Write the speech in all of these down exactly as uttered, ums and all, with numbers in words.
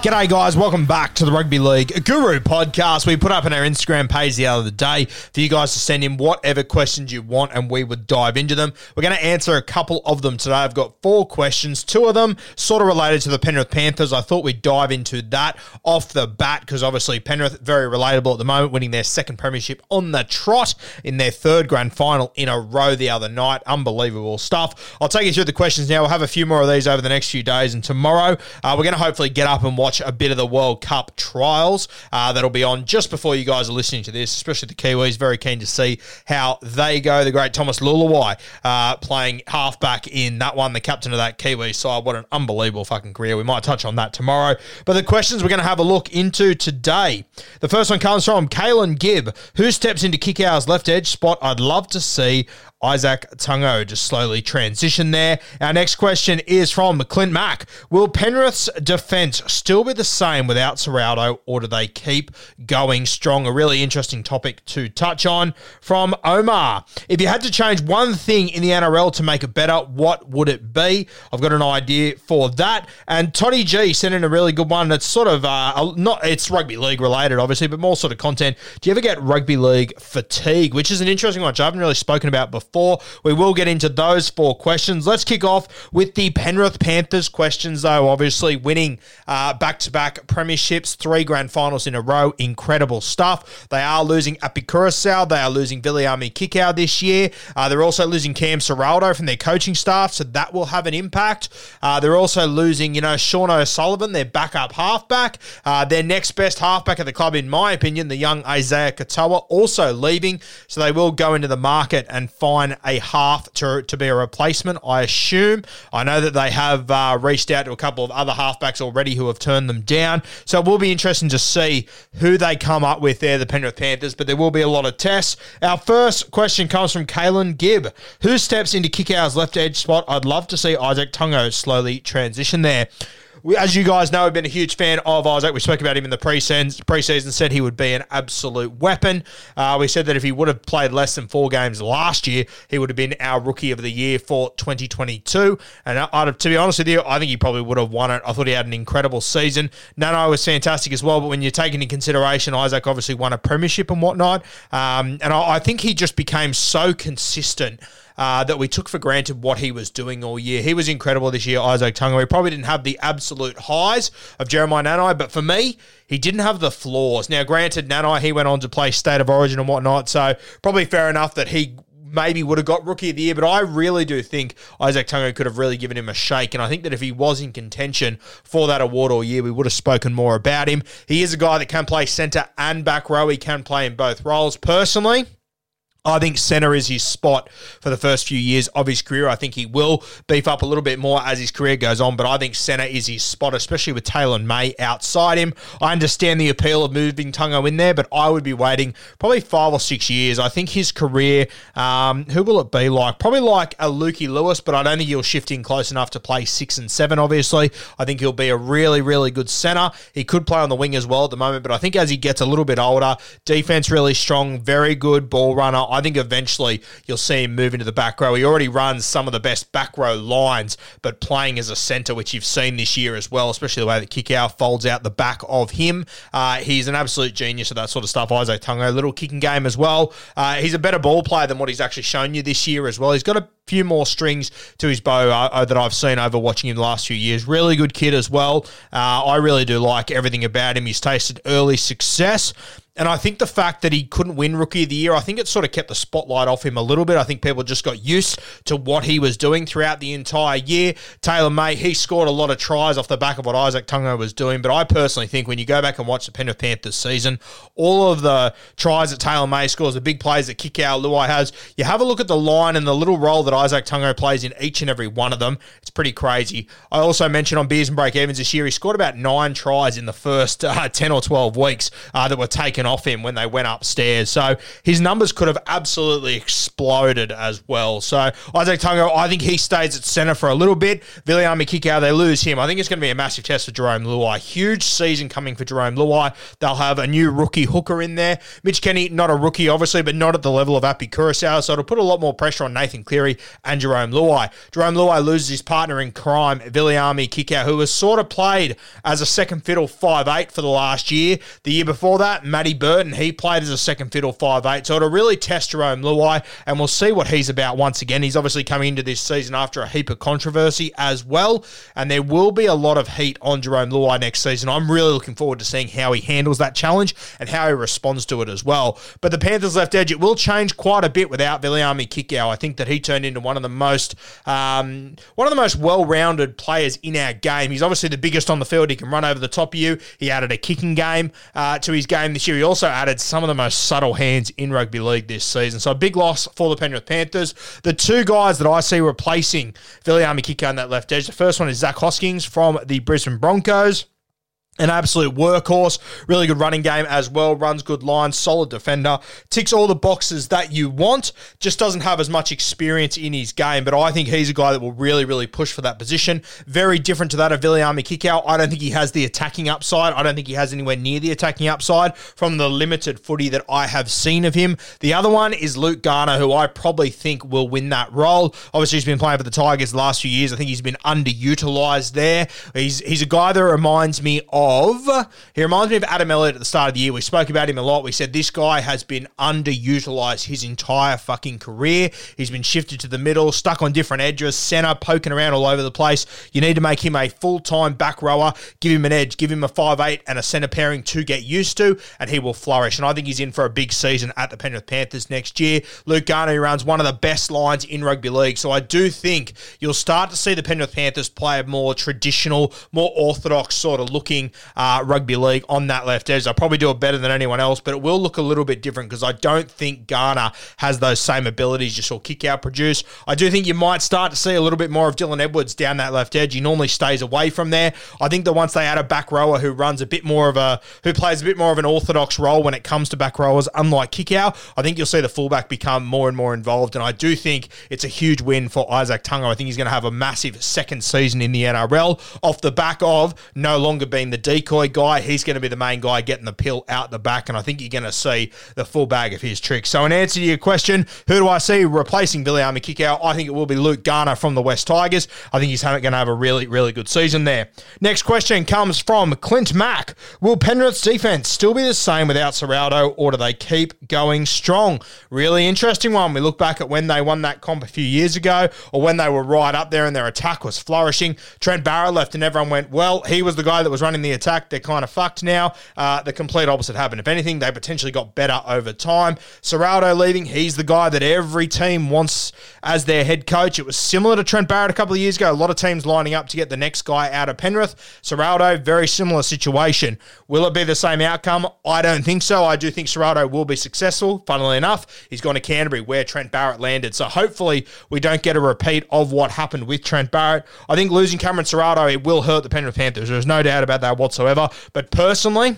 G'day guys, welcome back to the Rugby League Guru Podcast. We put up on our Instagram page the other day for you guys to send in whatever questions you want and we would dive into them. We're going to answer a couple of them today. I've got four questions, two of them sort of related to the Penrith Panthers. I thought we'd dive into that off the bat because obviously Penrith, very relatable at the moment, winning their second premiership on the trot in their third grand final in a row the other night. Unbelievable stuff. I'll take you through the questions now. We'll have a few more of these over the next few days and tomorrow. Uh, we're going to hopefully get up and watch Watch a bit of the World Cup trials uh, that'll be on just before you guys are listening to this, especially the Kiwis. Very keen to see how they go. The great Thomas Lulawai uh, playing halfback in that one, the captain of that Kiwi side. What an unbelievable fucking career. We might touch on that tomorrow. But the questions we're going to have a look into today. The first one comes from Kalen Gibb. Who steps into Kikau's left edge spot? I'd love to see Isaac Tungo just slowly transition there. Our next question is from Clint Mack. Will Penrith's defence still be the same without Ciraldo, or do they keep going strong? A really interesting topic to touch on. From Omar. If you had to change one thing in the N R L to make it better, what would it be? I've got an idea for that. And Tony G sent in a really good one that's sort of, uh, not it's rugby league related, obviously, but more sort of content. Do you ever get rugby league fatigue? Which is an interesting one, which I haven't really spoken about before. Four. We will get into those four questions. Let's kick off with the Penrith Panthers questions, though. Obviously, winning uh, back-to-back premierships, three grand finals in a row. Incredible stuff. They are losing Api Koroisau. They are losing Viliame Kikau this year. Uh, they're also losing Cam Ciraldo from their coaching staff, so that will have an impact. Uh, they're also losing, you know, Sean O'Sullivan, their backup halfback. Uh, their next best halfback at the club, in my opinion, the young Isaiah Katoa, also leaving. So they will go into the market and find a half to, to be a replacement, I assume. I know that they have uh, reached out to a couple of other halfbacks already who have turned them down. So it will be interesting to see who they come up with there, the Penrith Panthers, but there will be a lot of tests. Our first question comes from Kalen Gibb. Who steps into Kikau's left edge spot? I'd love to see Isaac Tungo slowly transition there. We, as you guys know, I've been a huge fan of Isaac. We spoke about him in the pre-season, pre-season said he would be an absolute weapon. Uh, we said that if he would have played less than four games last year, he would have been our Rookie of the Year for twenty twenty-two. And I, I, to be honest with you, I think he probably would have won it. I thought he had an incredible season. Nanai was fantastic as well, but when you take into consideration, Isaac obviously won a premiership and whatnot. Um, and I, I think he just became so consistent Uh, that we took for granted what he was doing all year. He was incredible this year, Isaac Tungo. He probably didn't have the absolute highs of Jeremiah Nanai, but for me, he didn't have the flaws. Now, granted, Nanai, he went on to play State of Origin and whatnot, so probably fair enough that he maybe would have got Rookie of the Year, but I really do think Isaac Tungo could have really given him a shake, and I think that if he was in contention for that award all year, we would have spoken more about him. He is a guy that can play centre and back row. He can play in both roles. Personally, I think centre is his spot for the first few years of his career. I think he will beef up a little bit more as his career goes on, but I think centre is his spot, especially with Taylan May outside him. I understand the appeal of moving Tungo in there, but I would be waiting probably five or six years. I think his career, um, who will it be like? Probably like a Luki Lewis, but I don't think he'll shift in close enough to play six and seven, obviously. I think he'll be a really, really good centre. He could play on the wing as well at the moment, but I think as he gets a little bit older, defence really strong, very good ball runner. I think eventually you'll see him move into the back row. He already runs some of the best back row lines, but playing as a centre, which you've seen this year as well, especially the way that Kikau folds out the back of him. Uh, he's an absolute genius at that sort of stuff. Isaac Tungo, little kicking game as well. Uh, he's a better ball player than what he's actually shown you this year as well. He's got a few more strings to his bow uh, that I've seen over watching him the last few years. Really good kid as well. Uh, I really do like everything about him. He's tasted early success. And I think the fact that he couldn't win Rookie of the Year, I think it sort of kept the spotlight off him a little bit. I think people just got used to what he was doing throughout the entire year. Taylan May, he scored a lot of tries off the back of what Isaac Tungo was doing. But I personally think when you go back and watch the Penrith Panthers season, all of the tries that Taylan May scores, the big plays that Kikau Luai has, you have a look at the line and the little role that Isaac Tungo plays in each and every one of them. It's pretty crazy. I also mentioned on Beers and Break Evans this year, he scored about nine tries in the first uh, ten or twelve weeks uh, that were taken off him when they went upstairs. So his numbers could have absolutely exploded as well. So Isaac Tungo, I think he stays at centre for a little bit. Viliame Kikau, they lose him. I think it's going to be a massive test for Jerome Luai. Huge season coming for Jerome Luai. They'll have a new rookie hooker in there. Mitch Kenny, not a rookie, obviously, but not at the level of Api Koroisau. So it'll put a lot more pressure on Nathan Cleary and Jerome Luai. Jerome Luai loses his partner in crime, Viliame Kikau, who has sort of played as a second fiddle five eight for the last year. The year before that, Maddie Burton, he played as a second fiddle five eight, so it'll really test Jerome Luai, and we'll see what he's about once again. He's obviously coming into this season after a heap of controversy as well, and there will be a lot of heat on Jerome Luai next season. I'm really looking forward to seeing how he handles that challenge and how he responds to it as well. But the Panthers' left edge, it will change quite a bit without Viliame Kikau. I think that he turned into one of the most um, one of the most well-rounded players in our game. He's obviously the biggest on the field. He can run over the top of you. He added a kicking game uh, to his game this year. He also added some of the most subtle hands in rugby league this season. So a big loss for the Penrith Panthers. The two guys that I see replacing Viliame Kikau on that left edge, the first one is Zach Hoskins from the Brisbane Broncos. An absolute workhorse, really good running game as well, runs good lines, solid defender, ticks all the boxes that you want, just doesn't have as much experience in his game, but I think he's a guy that will really, really push for that position. Very different to that of Viliame Kikau. I don't think he has the attacking upside. I don't think he has anywhere near the attacking upside from the limited footy that I have seen of him. The other one is Luke Garner, who I probably think will win that role. Obviously, he's been playing for the Tigers the last few years. I think he's been underutilised there. He's, he's a guy that reminds me of Of, he reminds me of Adam Elliott at the start of the year. We spoke about him a lot. We said this guy has been underutilised his entire fucking career. He's been shifted to the middle, stuck on different edges, centre, poking around all over the place. You need to make him a full-time back rower, give him an edge, give him a five eight and a centre pairing to get used to, and he will flourish. And I think he's in for a big season at the Penrith Panthers next year. Luke Garner runs one of the best lines in rugby league, so I do think you'll start to see the Penrith Panthers play a more traditional, more orthodox sort of looking Uh, rugby league on that left edge. I'll probably do it better than anyone else, but it will look a little bit different because I don't think Garner has those same abilities you saw Kikau produce. I do think you might start to see a little bit more of Dylan Edwards down that left edge. He normally stays away from there. I think that once they add a back rower who runs a bit more of a, who plays a bit more of an orthodox role when it comes to back rowers, unlike Kikau, I think you'll see the fullback become more and more involved, and I do think it's a huge win for Isaac Tungo. I think he's going to have a massive second season in the N R L off the back of no longer being the decoy guy. He's going to be the main guy getting the pill out the back, and I think you're going to see the full bag of his tricks. So in answer to your question, who do I see replacing Viliame Kikau? I think it will be Luke Garner from the West Tigers. I think he's going to have a really, really good season there. Next question comes from Clint Mack. Will Penrith's defense still be the same without Ciraldo, or do they keep going strong? Really interesting one. We look back at when they won that comp a few years ago, or when they were right up there and their attack was flourishing. Trent Barrett left and everyone went, well, he was the guy that was running the Sydney attack, they're kind of fucked now. Uh, the complete opposite happened. If anything, they potentially got better over time. Ciraldo leaving, he's the guy that every team wants as their head coach. It was similar to Trent Barrett a couple of years ago. A lot of teams lining up to get the next guy out of Penrith. Ciraldo, very similar situation. Will it be the same outcome? I don't think so. I do think Ciraldo will be successful. Funnily enough, he's gone to Canterbury where Trent Barrett landed. So hopefully we don't get a repeat of what happened with Trent Barrett. I think losing Cameron Ciraldo, it will hurt the Penrith Panthers. There's no doubt about that whatsoever. But personally,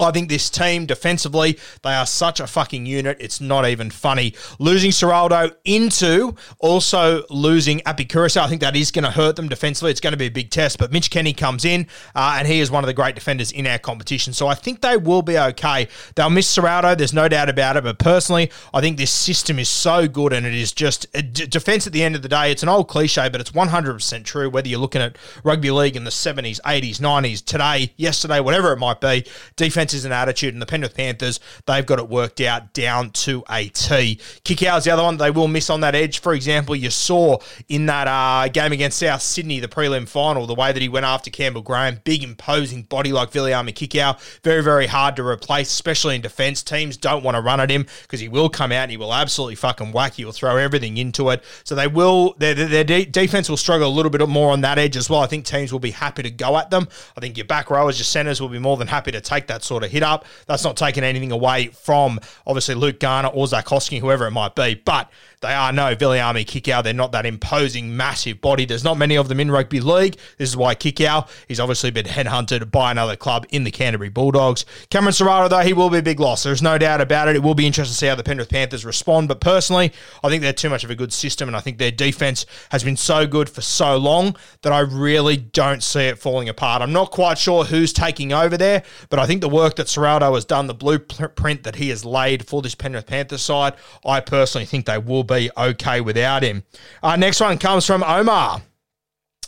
I think this team defensively, they are such a fucking unit. It's not even funny. Losing Ciraldo into also losing Api Koroisau, I think that is going to hurt them defensively. It's going to be a big test, but Mitch Kenny comes in uh, and he is one of the great defenders in our competition. So I think they will be okay. They'll miss Ciraldo. There's no doubt about it. But personally, I think this system is so good and it is just a d- defense at the end of the day. It's an old cliche, but it's one hundred percent true. Whether you're looking at rugby league in the seventies, eighties, nineties, today, yesterday, whatever it might be, defense is an attitude, and the Penrith Panthers, they've got it worked out down to a T. Kikau is the other one they will miss on that edge. For example, you saw in that uh, game against South Sydney, the prelim final, the way that he went after Campbell Graham, big imposing body like Viliame Kikau, very, very hard to replace, especially in defence. Teams don't want to run at him because he will come out and he will absolutely fucking whack. He will throw everything into it. So they will, their, their de- defence will struggle a little bit more on that edge as well. I think teams will be happy to go at them. I think your back rowers, your centres will be more than happy to take that sort sort of hit up. That's not taking anything away from, obviously, Luke Garner or Zach Hosking, whoever it might be, but they are no Viliame Kikau. They're not that imposing, massive body. There's not many of them in rugby league. This is why Kikau, he's obviously been headhunted by another club in the Canterbury Bulldogs. Cameron Ciraldo, though, he will be a big loss. There's no doubt about it. It will be interesting to see how the Penrith Panthers respond, but personally, I think they're too much of a good system, and I think their defense has been so good for so long that I really don't see it falling apart. I'm not quite sure who's taking over there, but I think the work that Ciraldo has done, the blueprint that he has laid for this Penrith Panthers side, I personally think they will be okay without him. Uh, next one comes from Omar.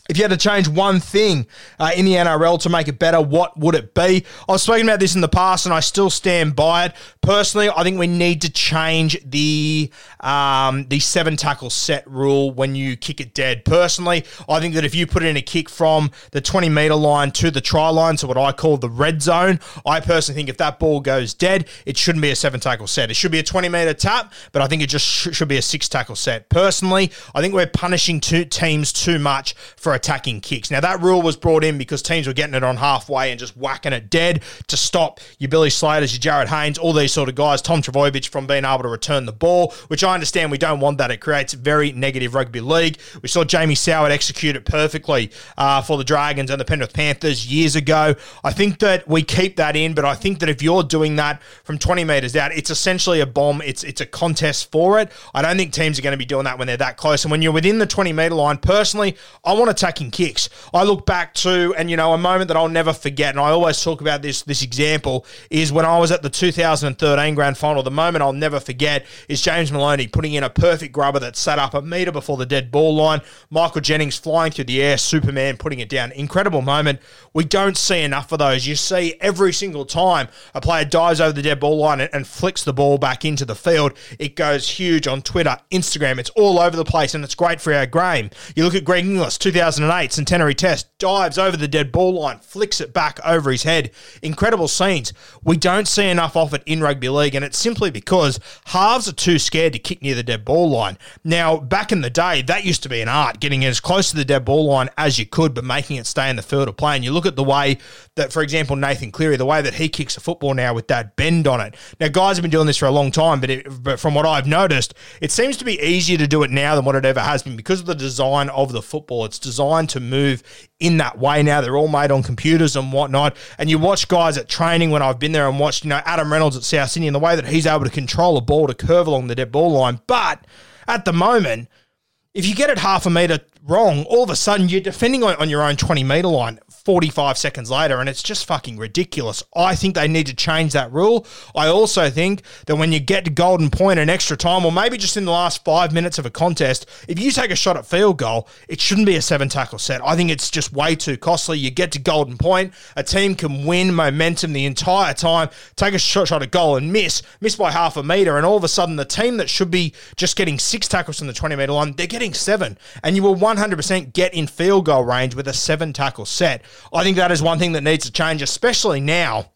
If you had to change one thing uh, in the N R L to make it better, what would it be? I was speaking about this in the past, and I still stand by it. Personally, I think we need to change the um, the seven tackle set rule when you kick it dead. Personally, I think that if you put in a kick from the twenty-metre line to the try line, so what I call the red zone, I personally think if that ball goes dead, it shouldn't be a seven tackle set. It should be a twenty-metre tap, but I think it just sh- should be a six tackle set. Personally, I think we're punishing two teams too much for attacking kicks. Now, that rule was brought in because teams were getting it on halfway and just whacking it dead to stop your Billy Slaters, your Jared Haynes, all these sort of guys, Tom Trbojevic, from being able to return the ball, which I understand we don't want that. It creates very negative rugby league. We saw Jamie Soward execute it perfectly uh, for the Dragons and the Penrith Panthers years ago. I think that we keep that in, but I think that if you're doing that from twenty metres out, it's essentially a bomb. It's, it's a contest for it. I don't think teams are going to be doing that when they're that close. And when you're within the twenty metre line, personally, I want to take attacking kicks. I look back to, and you know, a moment that I'll never forget, and I always talk about this, this example, is when I was at the two thousand thirteen grand final. The moment I'll never forget is James Maloney putting in a perfect grubber that sat up a metre before the dead ball line. Michael Jennings flying through the air, Superman putting it down. Incredible moment. We don't see enough of those. You see every single time a player dives over the dead ball line and, and flicks the ball back into the field, it goes huge on Twitter, Instagram. It's all over the place, and it's great for our game. You look at Greg Inglis, two thousand eight centenary test, dives over the dead ball line, flicks it back over his head. Incredible scenes. We don't see enough of it in rugby league, and it's simply because halves are too scared to kick near the dead ball line. Now, back in the day, that used to be an art, getting it as close to the dead ball line as you could, but making it stay in the field of play. And you look at the way that, for example, Nathan Cleary, the way that he kicks a football now with that bend on it. Now, guys have been doing this for a long time, but, it, but from what I've noticed, it seems to be easier to do it now than what it ever has been because of the design of the football. It's designed to move in that way now. They're all made on computers and whatnot. And you watch guys at training when I've been there and watched, you know, Adam Reynolds at South Sydney and the way that he's able to control a ball to curve along the dead ball line. But at the moment, if you get it half a metre wrong, all of a sudden you're defending on, on your own twenty metre line forty-five seconds later, and it's just fucking ridiculous. I think they need to change that rule. I also think that when you get to golden point and extra time, or maybe just in the last five minutes of a contest, if you take a shot at field goal, it shouldn't be a seven tackle set. I think it's just way too costly. You get to golden point, a team can win momentum the entire time, take a shot, shot at goal and miss, miss by half a metre, and all of a sudden the team that should be just getting six tackles from the twenty metre line, they're getting seven, and you were one one hundred percent get in field goal range with a seven tackle set. I think that is one thing that needs to change, especially now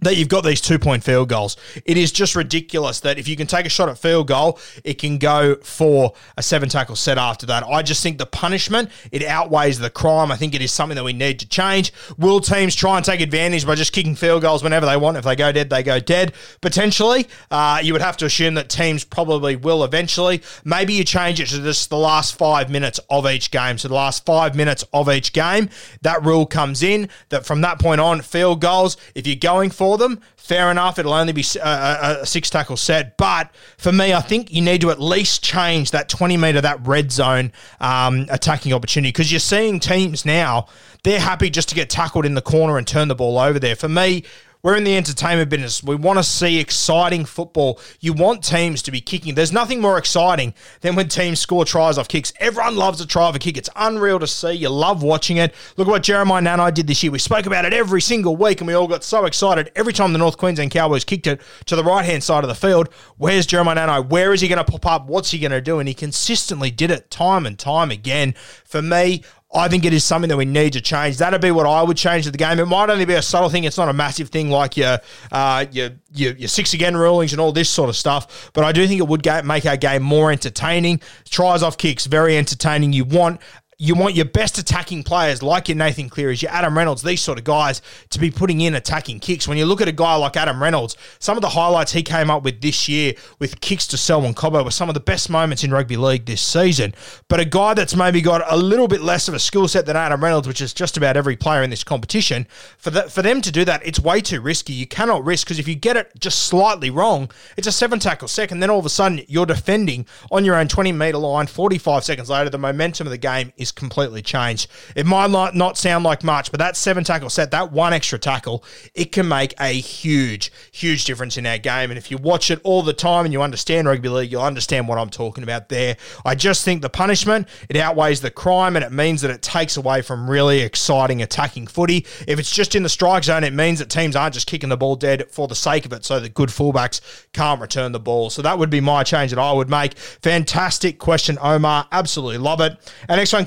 that you've got these two-point field goals. It is just ridiculous that if you can take a shot at field goal, it can go for a seven-tackle set after that. I just think the punishment, it outweighs the crime. I think it is something that we need to change. Will teams try and take advantage by just kicking field goals whenever they want? If they go dead, they go dead. Potentially, uh, you would have to assume that teams probably will eventually. Maybe you change it to just the last five minutes of each game. So the last five minutes of each game, that rule comes in, that from that point on, field goals, if you're going for them, fair enough, it'll only be a, a six tackle set, but for me, I think you need to at least change that twenty metre, that red zone um, attacking opportunity, because you're seeing teams now, they're happy just to get tackled in the corner and turn the ball over there. For me, we're in the entertainment business. We want to see exciting football. You want teams to be kicking. There's nothing more exciting than when teams score tries off kicks. Everyone loves a try off a kick. It's unreal to see. You love watching it. Look at what Jeremiah Nanai did this year. We spoke about it every single week, and we all got so excited every time the North Queensland Cowboys kicked it to the right-hand side of the field. Where's Jeremiah Nanai? Where is he going to pop up? What's he going to do? And he consistently did it time and time again. For me, I think it is something that we need to change. That'd be what I would change to the game. It might only be a subtle thing. It's not a massive thing like your uh, your, your your six again rulings and all this sort of stuff. But I do think it would make our game more entertaining. Tries off kicks, very entertaining. You want. You want your best attacking players like your Nathan Clearys, your Adam Reynolds, these sort of guys to be putting in attacking kicks. When you look at a guy like Adam Reynolds, some of the highlights he came up with this year with kicks to Selwyn Cobbo were some of the best moments in rugby league this season. But a guy that's maybe got a little bit less of a skill set than Adam Reynolds, which is just about every player in this competition, for the, for them to do that, it's way too risky. You cannot risk, because if you get it just slightly wrong, it's a seven tackle second. Then all of a sudden you're defending on your own twenty metre line. forty-five seconds later, the momentum of the game is completely changed. It might not sound like much, but that seven tackle set, that one extra tackle, it can make a huge, huge difference in our game. And if you watch it all the time and you understand rugby league, you'll understand what I'm talking about there. I just think the punishment, it outweighs the crime, and it means that it takes away from really exciting attacking footy. If it's just in the strike zone, it means that teams aren't just kicking the ball dead for the sake of it, so that good fullbacks can't return the ball. So that would be my change that I would make. Fantastic question, Omar. Absolutely love it. And next one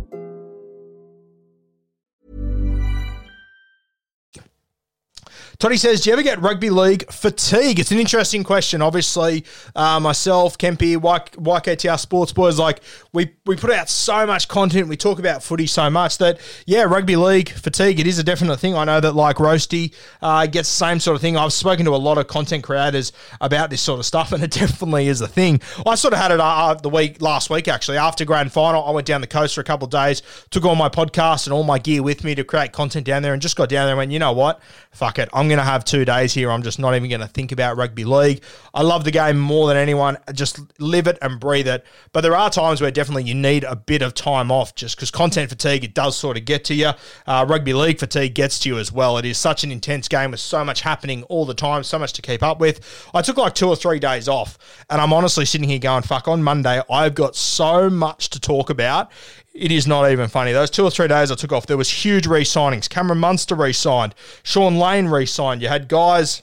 Toddy says, do you ever get rugby league fatigue? It's an interesting question. Obviously, uh, myself, Kempy, Y K T R Sports Boys, like we, we put out so much content, we talk about footy so much that, yeah, rugby league fatigue, it is a definite thing. I know that like Roasty uh, gets the same sort of thing. I've spoken to a lot of content creators about this sort of stuff, and it definitely is a thing. I sort of had it uh, the week last week, actually. After grand final, I went down the coast for a couple of days, took all my podcasts and all my gear with me to create content down there, and just got down there and went, you know what? Fuck it. I'm going to have two days here. I'm just not even going to think about rugby league. I love the game more than anyone. Just live it and breathe it. But there are times where definitely you need a bit of time off, just because content fatigue, it does sort of get to you. Uh, rugby league fatigue gets to you as well. It is such an intense game with so much happening all the time, so much to keep up with. I took like two or three days off, and I'm honestly sitting here going, fuck, on Monday, I've got so much to talk about. It is not even funny. Those two or three days I took off, there was huge re-signings. Cameron Munster re-signed. Sean Lane re-signed. You had guys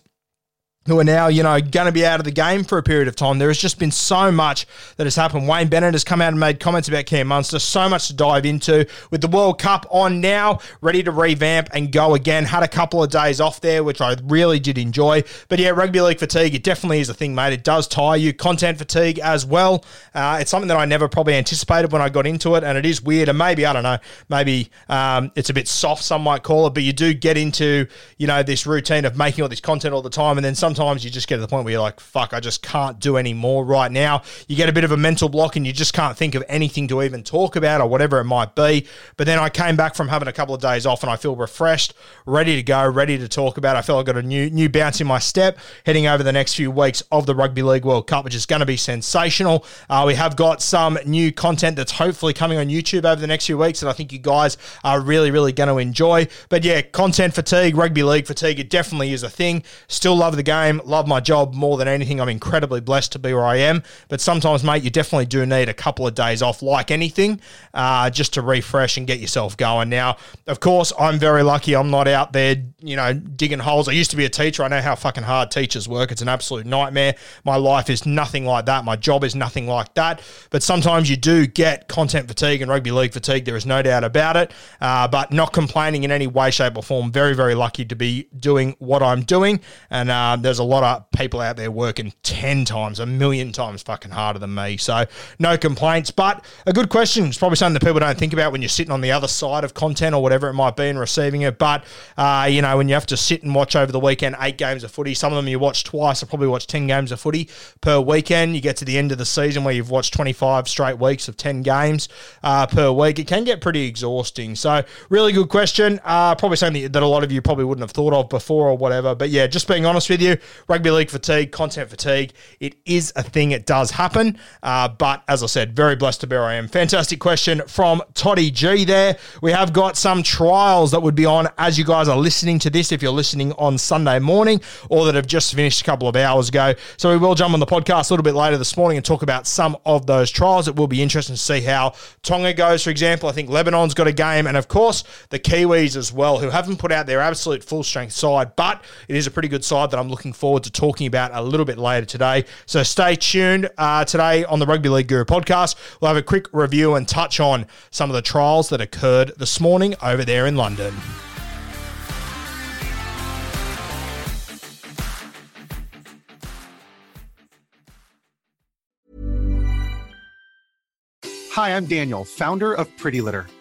who are now, you know, going to be out of the game for a period of time. There has just been so much that has happened. Wayne Bennett has come out and made comments about Cam Munster. So much to dive into. With the World Cup on now, ready to revamp and go again. Had a couple of days off there, which I really did enjoy. But yeah, rugby league fatigue, it definitely is a thing, mate. It does tire you. Content fatigue as well. Uh, it's something that I never probably anticipated when I got into it, and it is weird. And maybe, I don't know, maybe um, it's a bit soft, some might call it, but you do get into, you know, this routine of making all this content all the time, and then sometimes sometimes you just get to the point where you're like, fuck, I just can't do any more right now. You get a bit of a mental block and you just can't think of anything to even talk about or whatever it might be. But then I came back from having a couple of days off and I feel refreshed, ready to go, ready to talk about. I feel I got a new new bounce in my step heading over the next few weeks of the Rugby League World Cup, which is going to be sensational. Uh, we have got some new content that's hopefully coming on YouTube over the next few weeks that I think you guys are really, really going to enjoy. But yeah, content fatigue, rugby league fatigue, it definitely is a thing. Still love the game, love my job more than anything. I'm incredibly blessed to be where I am. But sometimes, mate, you definitely do need a couple of days off, like anything, uh, just to refresh and get yourself going. Now, of course, I'm very lucky. I'm not out there, you know, digging holes. I used to be a teacher. I know how fucking hard teachers work. It's an absolute nightmare. My life is nothing like that. My job is nothing like that. But sometimes you do get content fatigue and rugby league fatigue. There is no doubt about it. Uh, but not complaining in any way, shape, or form. Very, very lucky to be doing what I'm doing. And uh, there's a lot of people out there working ten times, a million times fucking harder than me. So no complaints. But a good question. It's probably something that people don't think about when you're sitting on the other side of content or whatever it might be and receiving it. But, uh, you know, when you have to sit and watch over the weekend eight games of footy, some of them you watch twice. I probably watch ten games of footy per weekend. You get to the end of the season where you've watched twenty-five straight weeks of ten games uh, per week. It can get pretty exhausting. So really good question. Uh, probably something that a lot of you probably wouldn't have thought of before or whatever. But yeah, just being honest with you, rugby league fatigue, content fatigue, it is a thing. It does happen. Uh, but as I said, very blessed to be where I am. Fantastic question from Toddy G there. We have got some trials that would be on as you guys are listening to this, if you're listening on Sunday morning or that have just finished a couple of hours ago. So we will jump on the podcast a little bit later this morning and talk about some of those trials. It will be interesting to see how Tonga goes, for example. I think Lebanon's got a game. And of course, the Kiwis as well, who haven't put out their absolute full strength side, but it is a pretty good side that I'm looking forward to talking about a little bit later today. So stay tuned uh, today on the Rugby League Guru podcast. We'll have a quick review and touch on some of the trials that occurred this morning over there in London. Hi, I'm Daniel, founder of Pretty Litter.